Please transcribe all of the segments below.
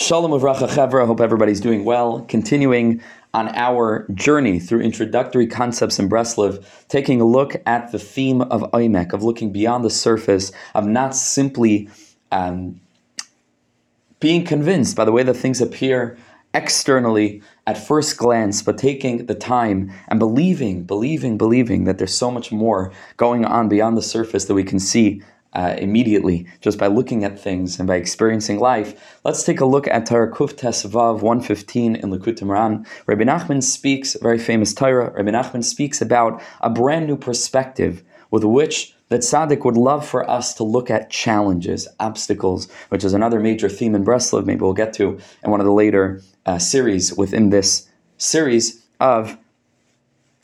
Shalom Avracha Chevra, hope everybody's doing well. Continuing on our journey through introductory concepts in Breslov, taking a look at the theme of Omek, of looking beyond the surface, of not simply being convinced by the way that things appear externally at first glance, but taking the time and believing that there's so much more going on beyond the surface that we can see immediately, just by looking at things and by experiencing life. Let's take a look at Torah Kuv Tesvav 115 in Lekut Imran. Rabbi Nachman speaks, very famous Torah, Rabbi Nachman speaks about a brand new perspective with which that tzaddik would love for us to look at challenges, obstacles, which is another major theme in Breslov, maybe we'll get to in one of the later series within this series of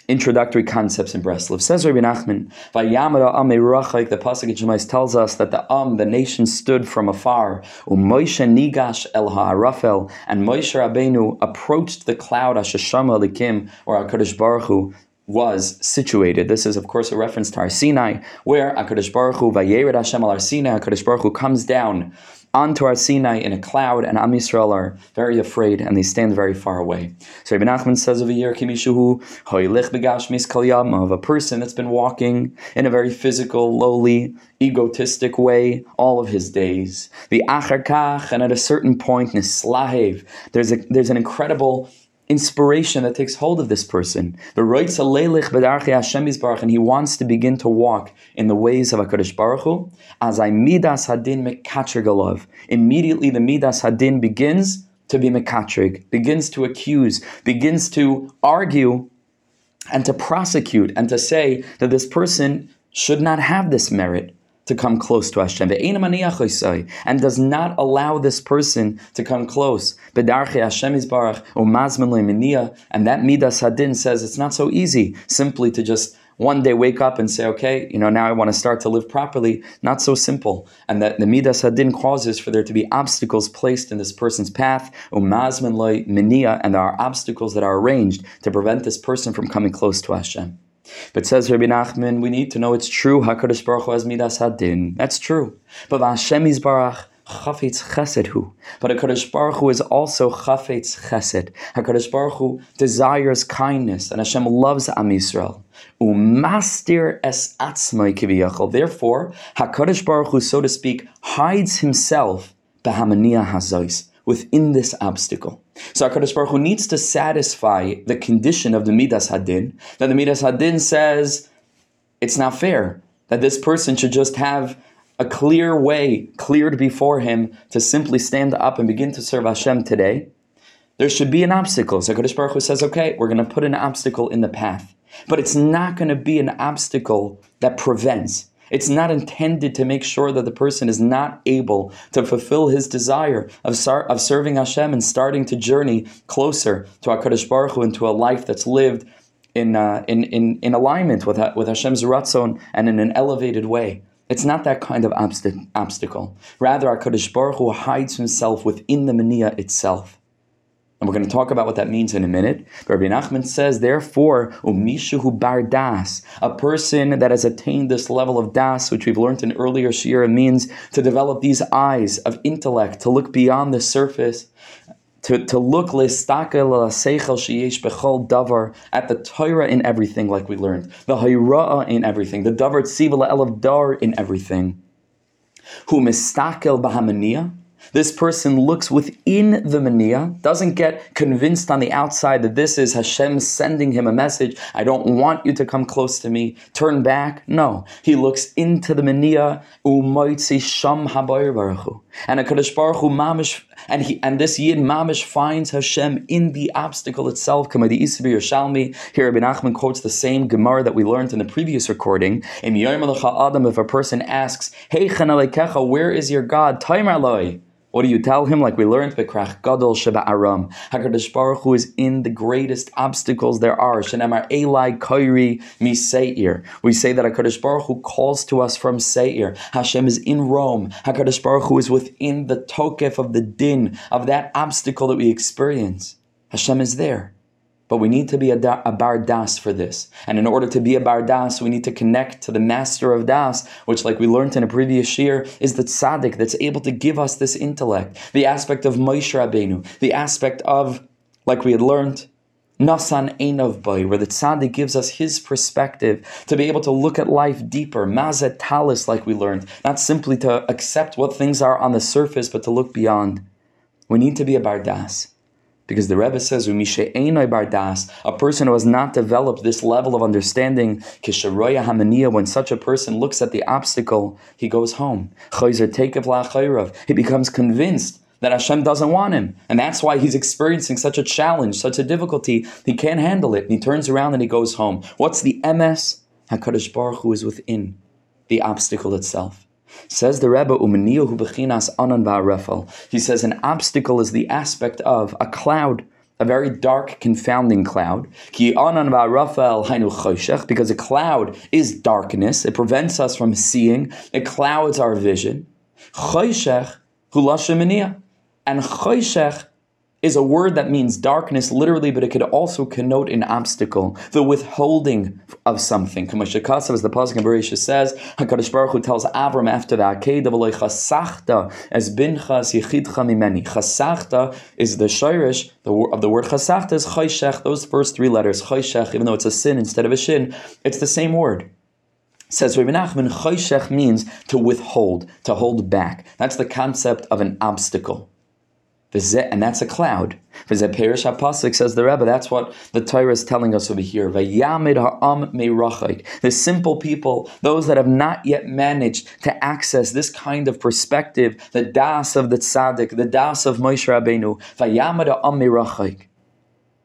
introductory concepts in Breslov. Says Rebbe Nachman, "Vayamara am erachik." The Pasuk Gittimais tells us that the nation stood from afar. Moshe nigash el ha-rafel, and Moshe Rabbeinu approached the cloud asheshama likim, or Hakadosh Baruch Hu was situated. This is, of course, a reference to Har Sinai, where Hakadosh Baruch Hu vayered Hashem al Har Sinai. Hakadosh Baruch Hu comes down onto Har Sinai in a cloud, and Am Yisrael are very afraid, and they stand very far away. So Rebbe Nachman says over here, of a person that's been walking in a very physical, lowly, egotistic way all of his days. The Acharkach, and at a certain point, Slahiv, there's an incredible inspiration that takes hold of this person. And he wants to begin to walk in the ways of HaKadosh Baruch Hu. As I Midas Hadin MeKatrig, immediately the Midas Hadin begins to be MeKatrig, begins to accuse, begins to argue and to prosecute and to say that this person should not have this merit to come close to Hashem, and does not allow this person to come close. And that Midas Hadin says it's not so easy simply to just one day wake up and say, okay, now I want to start to live properly. Not so simple. And that the Midas Hadin causes for there to be obstacles placed in this person's path, mania, and there are obstacles that are arranged to prevent this person from coming close to Hashem. But says Rabbi Nachman, we need to know it's true. HaKadosh Baruch Hu has Midas Hadin. That's true. But Hashem is Barach Chafetz Chesed Hu. But HaKadosh Baruch Hu is also Chafetz Chesed. HaKadosh Baruch Hu desires kindness, and Hashem loves Am Yisrael. Umastir es atzmai kiviyachol. Therefore, HaKadosh Baruch Hu, so to speak, hides himself b'hamaniyah hazois, within this obstacle. So HaKadosh Baruch Hu needs to satisfy the condition of the Midas Hadin, that the Midas Hadin says it's not fair, that this person should just have a clear way cleared before him to simply stand up and begin to serve Hashem today. There should be an obstacle. So HaKadosh Baruch Hu says, okay, we're going to put an obstacle in the path. But it's not going to be an obstacle that prevents. It's not intended to make sure that the person is not able to fulfill his desire of serving Hashem and starting to journey closer to HaKadosh Baruch Hu and to a life that's lived in alignment with Hashem's Ratzon and in an elevated way. It's not that kind of obstacle. Rather, HaKadosh Baruch Hu hides himself within the Maniyah itself. And we're going to talk about what that means in a minute. But Rabbi Nachman says, therefore, umishuhu bardas, a person that has attained this level of das, which we've learned in earlier shiur, means to develop these eyes of intellect, to look beyond the surface, to look davar at the Torah in everything, like we learned, the hayra'ah in everything, the davar tzivah elav dar in everything. Who mistakel b'hamaniyah. This person looks within the mania, doesn't get convinced on the outside that this is Hashem sending him a message, I don't want you to come close to me, turn back. No, he looks into the mania, u'moitzi sham habayir baruch hu. And HaKadosh Baruch Hu mamish, and this yid mamish finds Hashem in the obstacle itself. Kamadi Isbi Yerushalmi. Here Rebbe Nachman quotes the same Gemara that we learned in the previous recording. Im yom lecha adam, if a person asks, hey chanalekecha, where is your God? Taimar loi. What do you tell him? Like we learned, Bekrach Gadol Sheba Aram. HaKadosh Baruch Hu is in the greatest obstacles there are. Shenamar Elai Kairi Miseir. We say that HaKadosh Baruch Hu calls to us from Seir. Hashem is in Rome. HaKadosh Baruch Hu is within the tokef of the din, of that obstacle that we experience. Hashem is there. But we need to be a bardas for this. And in order to be a bardas, we need to connect to the master of das, which, like we learned in a previous year, is the tzaddik that's able to give us this intellect. The aspect of Moshe Rabbeinu, the aspect of, like we had learned, Nasan Einav Bay, where the tzaddik gives us his perspective to be able to look at life deeper. Mazat Talis, like we learned, not simply to accept what things are on the surface, but to look beyond. We need to be a bardas. Because the Rebbe says, a person who has not developed this level of understanding, when such a person looks at the obstacle, he goes home. He becomes convinced that Hashem doesn't want him. And that's why he's experiencing such a challenge, such a difficulty. He can't handle it. And he turns around and he goes home. What's the MS? HaKadosh Baruch Hu is within the obstacle itself. Says the Rebbe, Umaniyahu b'chinas Anan va Raphel. He says an obstacle is the aspect of a cloud, a very dark, confounding cloud. Ki Anan va Raphel hainu Choshech, because a cloud is darkness. It prevents us from seeing. It clouds our vision. Choshech hu lashem maniyah. And Choshech is a word that means darkness literally, but it could also connote an obstacle, the withholding of something. As the Pasuk in Bereshis says, HaKadosh Baruch Hu tells Avram after the Akedah, V'lo chasacta as binchas yichidcha mimeni. Chasacta is the shirish of the word chasacta is chayshach, those first three letters, chayshach, even though it's a sin instead of a shin, it's the same word. Says Rabbi Nachman, chayshach means to withhold, to hold back. That's the concept of an obstacle. And that's a cloud. Says the Rebbe, that's what the Torah is telling us over here. The simple people, those that have not yet managed to access this kind of perspective, the das of the tzaddik, the das of Moshe Rabbeinu,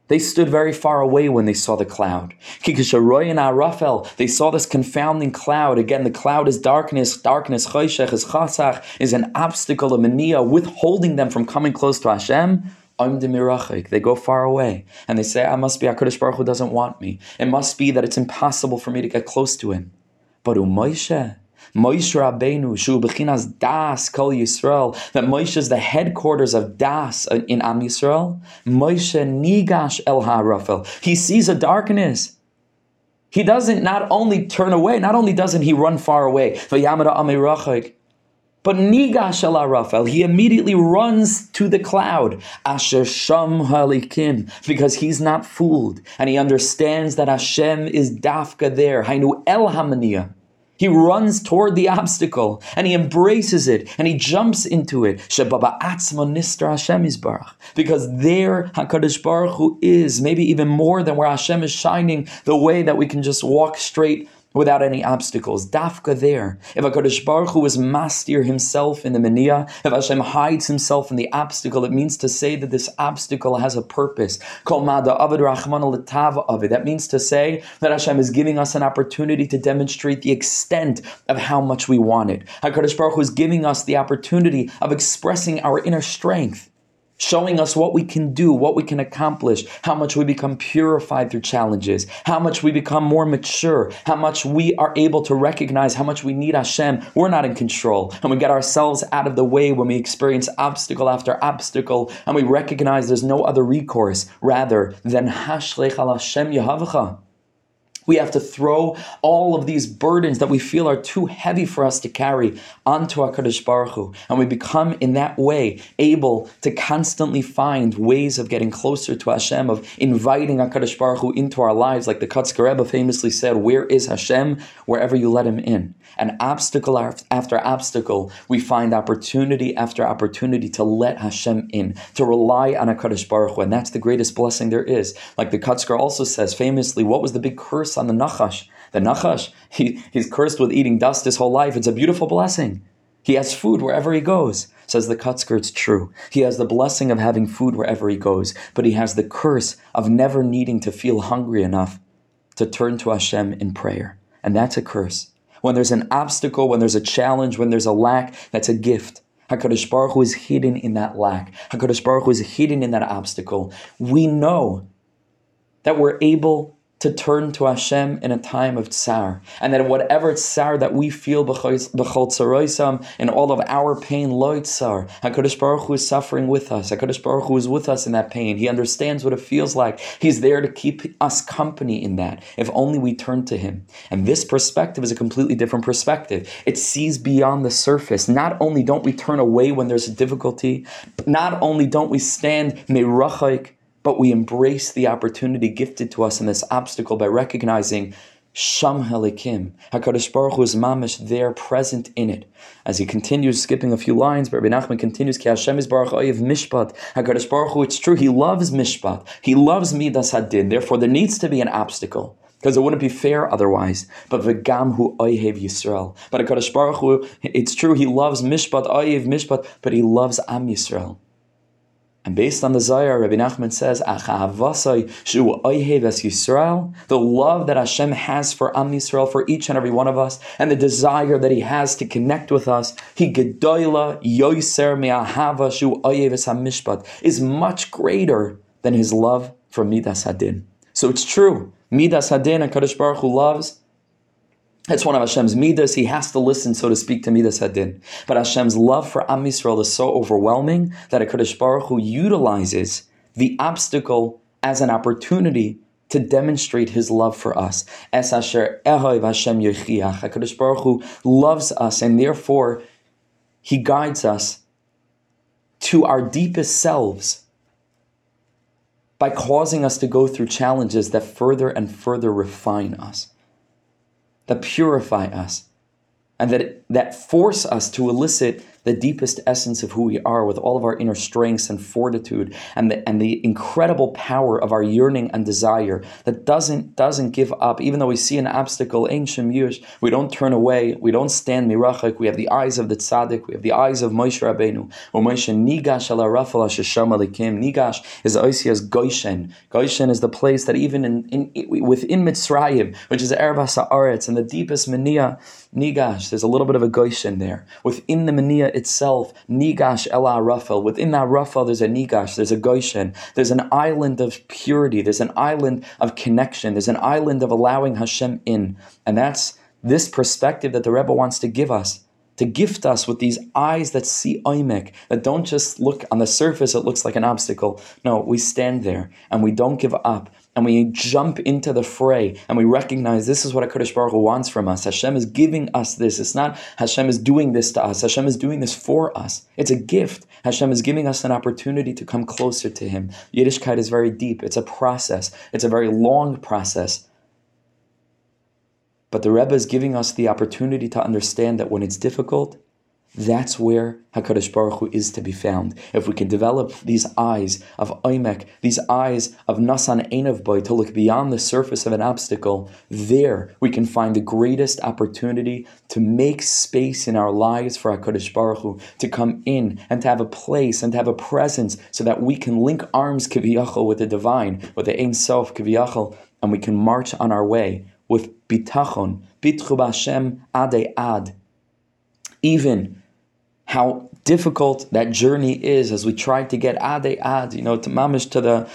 they stood very far away when they saw the cloud. They saw this confounding cloud. Again, the cloud is darkness. Darkness, choshech, is chasach, is an obstacle, a mania, withholding them from coming close to Hashem. They go far away. And they say, I must be, HaKadosh Baruch Hu doesn't want me. It must be that it's impossible for me to get close to him. But Moshe Rabbeinu, Shu Bechinas Das Kol Yisrael, that Moshe is the headquarters of Das in Am Yisrael. Moshe nigash el ha-rafel. He sees a darkness. He doesn't not only turn away, not only doesn't he run far away, but nigash el ha-rafel, he immediately runs to the cloud. Asher sham halikim, because he's not fooled. And he understands that Hashem is dafka there. Hainu el ha-maniyah. He runs toward the obstacle, and he embraces it, and he jumps into it. Because there HaKadosh Baruch Hu is, maybe even more than where Hashem is shining, the way that we can just walk straight without any obstacles. Dafka there. If HaKadosh Baruch Hu is mastir himself in the mania, if Hashem hides himself in the obstacle, it means to say that this obstacle has a purpose. That means to say that Hashem is giving us an opportunity to demonstrate the extent of how much we want it. HaKadosh Baruch Hu is giving us the opportunity of expressing our inner strength, showing us what we can do, what we can accomplish, how much we become purified through challenges, how much we become more mature, how much we are able to recognize how much we need Hashem. We're not in control. And we get ourselves out of the way when we experience obstacle after obstacle, and we recognize there's no other recourse rather than Hashlech al Hashem Yehavcha. We have to throw all of these burdens that we feel are too heavy for us to carry onto HaKadosh Baruch Hu. And we become, in that way, able to constantly find ways of getting closer to Hashem, of inviting HaKadosh Baruch Hu into our lives. Like the Kotzker Rebbe famously said, where is Hashem? Wherever you let him in. And obstacle after obstacle, we find opportunity after opportunity to let Hashem in, to rely on HaKadosh Baruch Hu. And that's the greatest blessing there is. Like the Kotzker also says famously, what was the big curse on the Nachash? The Nachash, he's cursed with eating dust his whole life. It's a beautiful blessing. He has food wherever he goes. Says the Kotzker, it's true. He has the blessing of having food wherever he goes, but he has the curse of never needing to feel hungry enough to turn to Hashem in prayer. And that's a curse. When there's an obstacle, when there's a challenge, when there's a lack, that's a gift. HaKadosh Baruch Hu is hidden in that lack. HaKadosh Baruch Hu is hidden in that obstacle. We know that we're able to turn to Hashem in a time of tsar. And that whatever tsar that we feel in all of our pain, lo tsar, HaKadosh Baruch Hu is suffering with us. HaKadosh Baruch Hu is with us in that pain. He understands what it feels like. He's there to keep us company in that, if only we turn to Him. And this perspective is a completely different perspective. It sees beyond the surface. Not only don't we turn away when there's a difficulty, not only don't we stand meirachik, but we embrace the opportunity gifted to us in this obstacle by recognizing Sham Halikim, HaKadosh Baruch Hu is mamish there, present in it. As he continues, skipping a few lines, but Rabbi Nachman continues, Ki Hashem is Baruch Oyev Mishpat, HaKadosh Baruch Hu, it's true, He loves Mishpat, He loves Midas Hadin, therefore there needs to be an obstacle, because it wouldn't be fair otherwise. But V'gam Hu Oyev Yisrael. But HaKadosh Baruch Hu, it's true, He loves Mishpat, Oyev Mishpat, but He loves Am Yisrael. And based on the Zayar, Rabbi Nachman says, the love that Hashem has for Am Yisrael, for each and every one of us, and the desire that He has to connect with us, is much greater than His love for Midas Hadin. So it's true, Midas Hadin, and HaKadosh Baruch Hu loves. It's one of Hashem's midas. He has to listen, so to speak, to Midas Hadin. But Hashem's love for Am Yisrael is so overwhelming that HaKadosh Baruch Hu utilizes the obstacle as an opportunity to demonstrate His love for us. Es asher ehov Hashem yochiach. HaKadosh Baruch Hu loves us, and therefore He guides us to our deepest selves by causing us to go through challenges that further and further refine us, that purify us, and that force us to elicit the deepest essence of who we are with all of our inner strengths and fortitude and the incredible power of our yearning and desire that doesn't give up. Even though we see an obstacle, ein shem yush, we don't turn away, we don't stand mirachik, we have the eyes of the tzaddik, we have the eyes of Moshe Rabbeinu. Moshe nigash el ha-rafel hashasham alikim. Nigash is oisias Goyshen. Goyshen is the place that even within Mitzrayim, which is Erev HaSa'aretz, and the deepest Maniyah, nigash, there's a little bit of a Goyshen there. Within the Maniyah itself, nigash el ha-rafel. Within that rafel, there's a nigash, there's a Goyshen, there's an island of purity, there's an island of connection, there's an island of allowing Hashem in. And that's this perspective that the Rebbe wants to give us, to gift us with these eyes that see Omek, that don't just look on the surface, it looks like an obstacle. No, we stand there and we don't give up. And we jump into the fray, and we recognize this is what HaKadosh Baruch Hu wants from us. Hashem is giving us this. It's not Hashem is doing this to us. Hashem is doing this for us. It's a gift. Hashem is giving us an opportunity to come closer to Him. Yiddishkeit is very deep. It's a process. It's a very long process. But the Rebbe is giving us the opportunity to understand that when it's difficult, that's where HaKadosh Baruch Hu is to be found. If we can develop these eyes of Omek, these eyes of Nasan Einav Boy, to look beyond the surface of an obstacle, there we can find the greatest opportunity to make space in our lives for HaKadosh Baruch Hu to come in and to have a place and to have a presence so that we can link arms Kiviyachal with the Divine, with the Ein Sof Kiviyachal, and we can march on our way with Bitachon, Bitchu B'Hashem Adei Ad. Even how difficult that journey is as we try to get ad, to mamish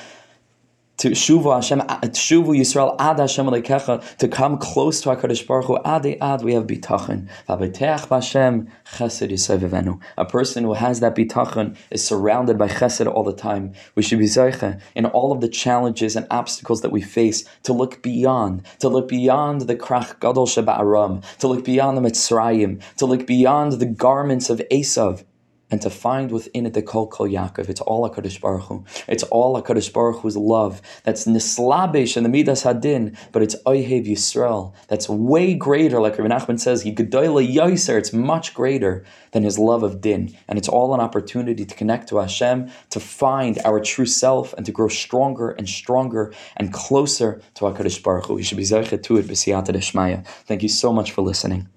to shuvu Hashem, shuvu Yisrael ad Hashem alekecha, to come close to HaKadosh Baruch Hu ad. We have bitachon. V'abiteach b'Hashem chesed yisayvivenu. A person who has that bitachon is surrounded by chesed all the time. We should be zeicha in all of the challenges and obstacles that we face to look beyond the krach gadol sheba'aram, to look beyond the Mitzrayim, to look beyond the garments of Esav, and to find within it the Kol Yaakov. It's all HaKadosh Baruch Hu. It's all HaKadosh Baruch Hu's love. That's Nislabesh and the Midas Hadin, but it's Oyev Yisrael. That's way greater, like Rebbe Nachman says, Yigdoyle Yoiser. It's much greater than His love of din. And it's all an opportunity to connect to Hashem, to find our true self, and to grow stronger and stronger and closer to HaKadosh Baruch Hu. You should be Zeichet to it, B'siyata Deshmaya. Thank you so much for listening.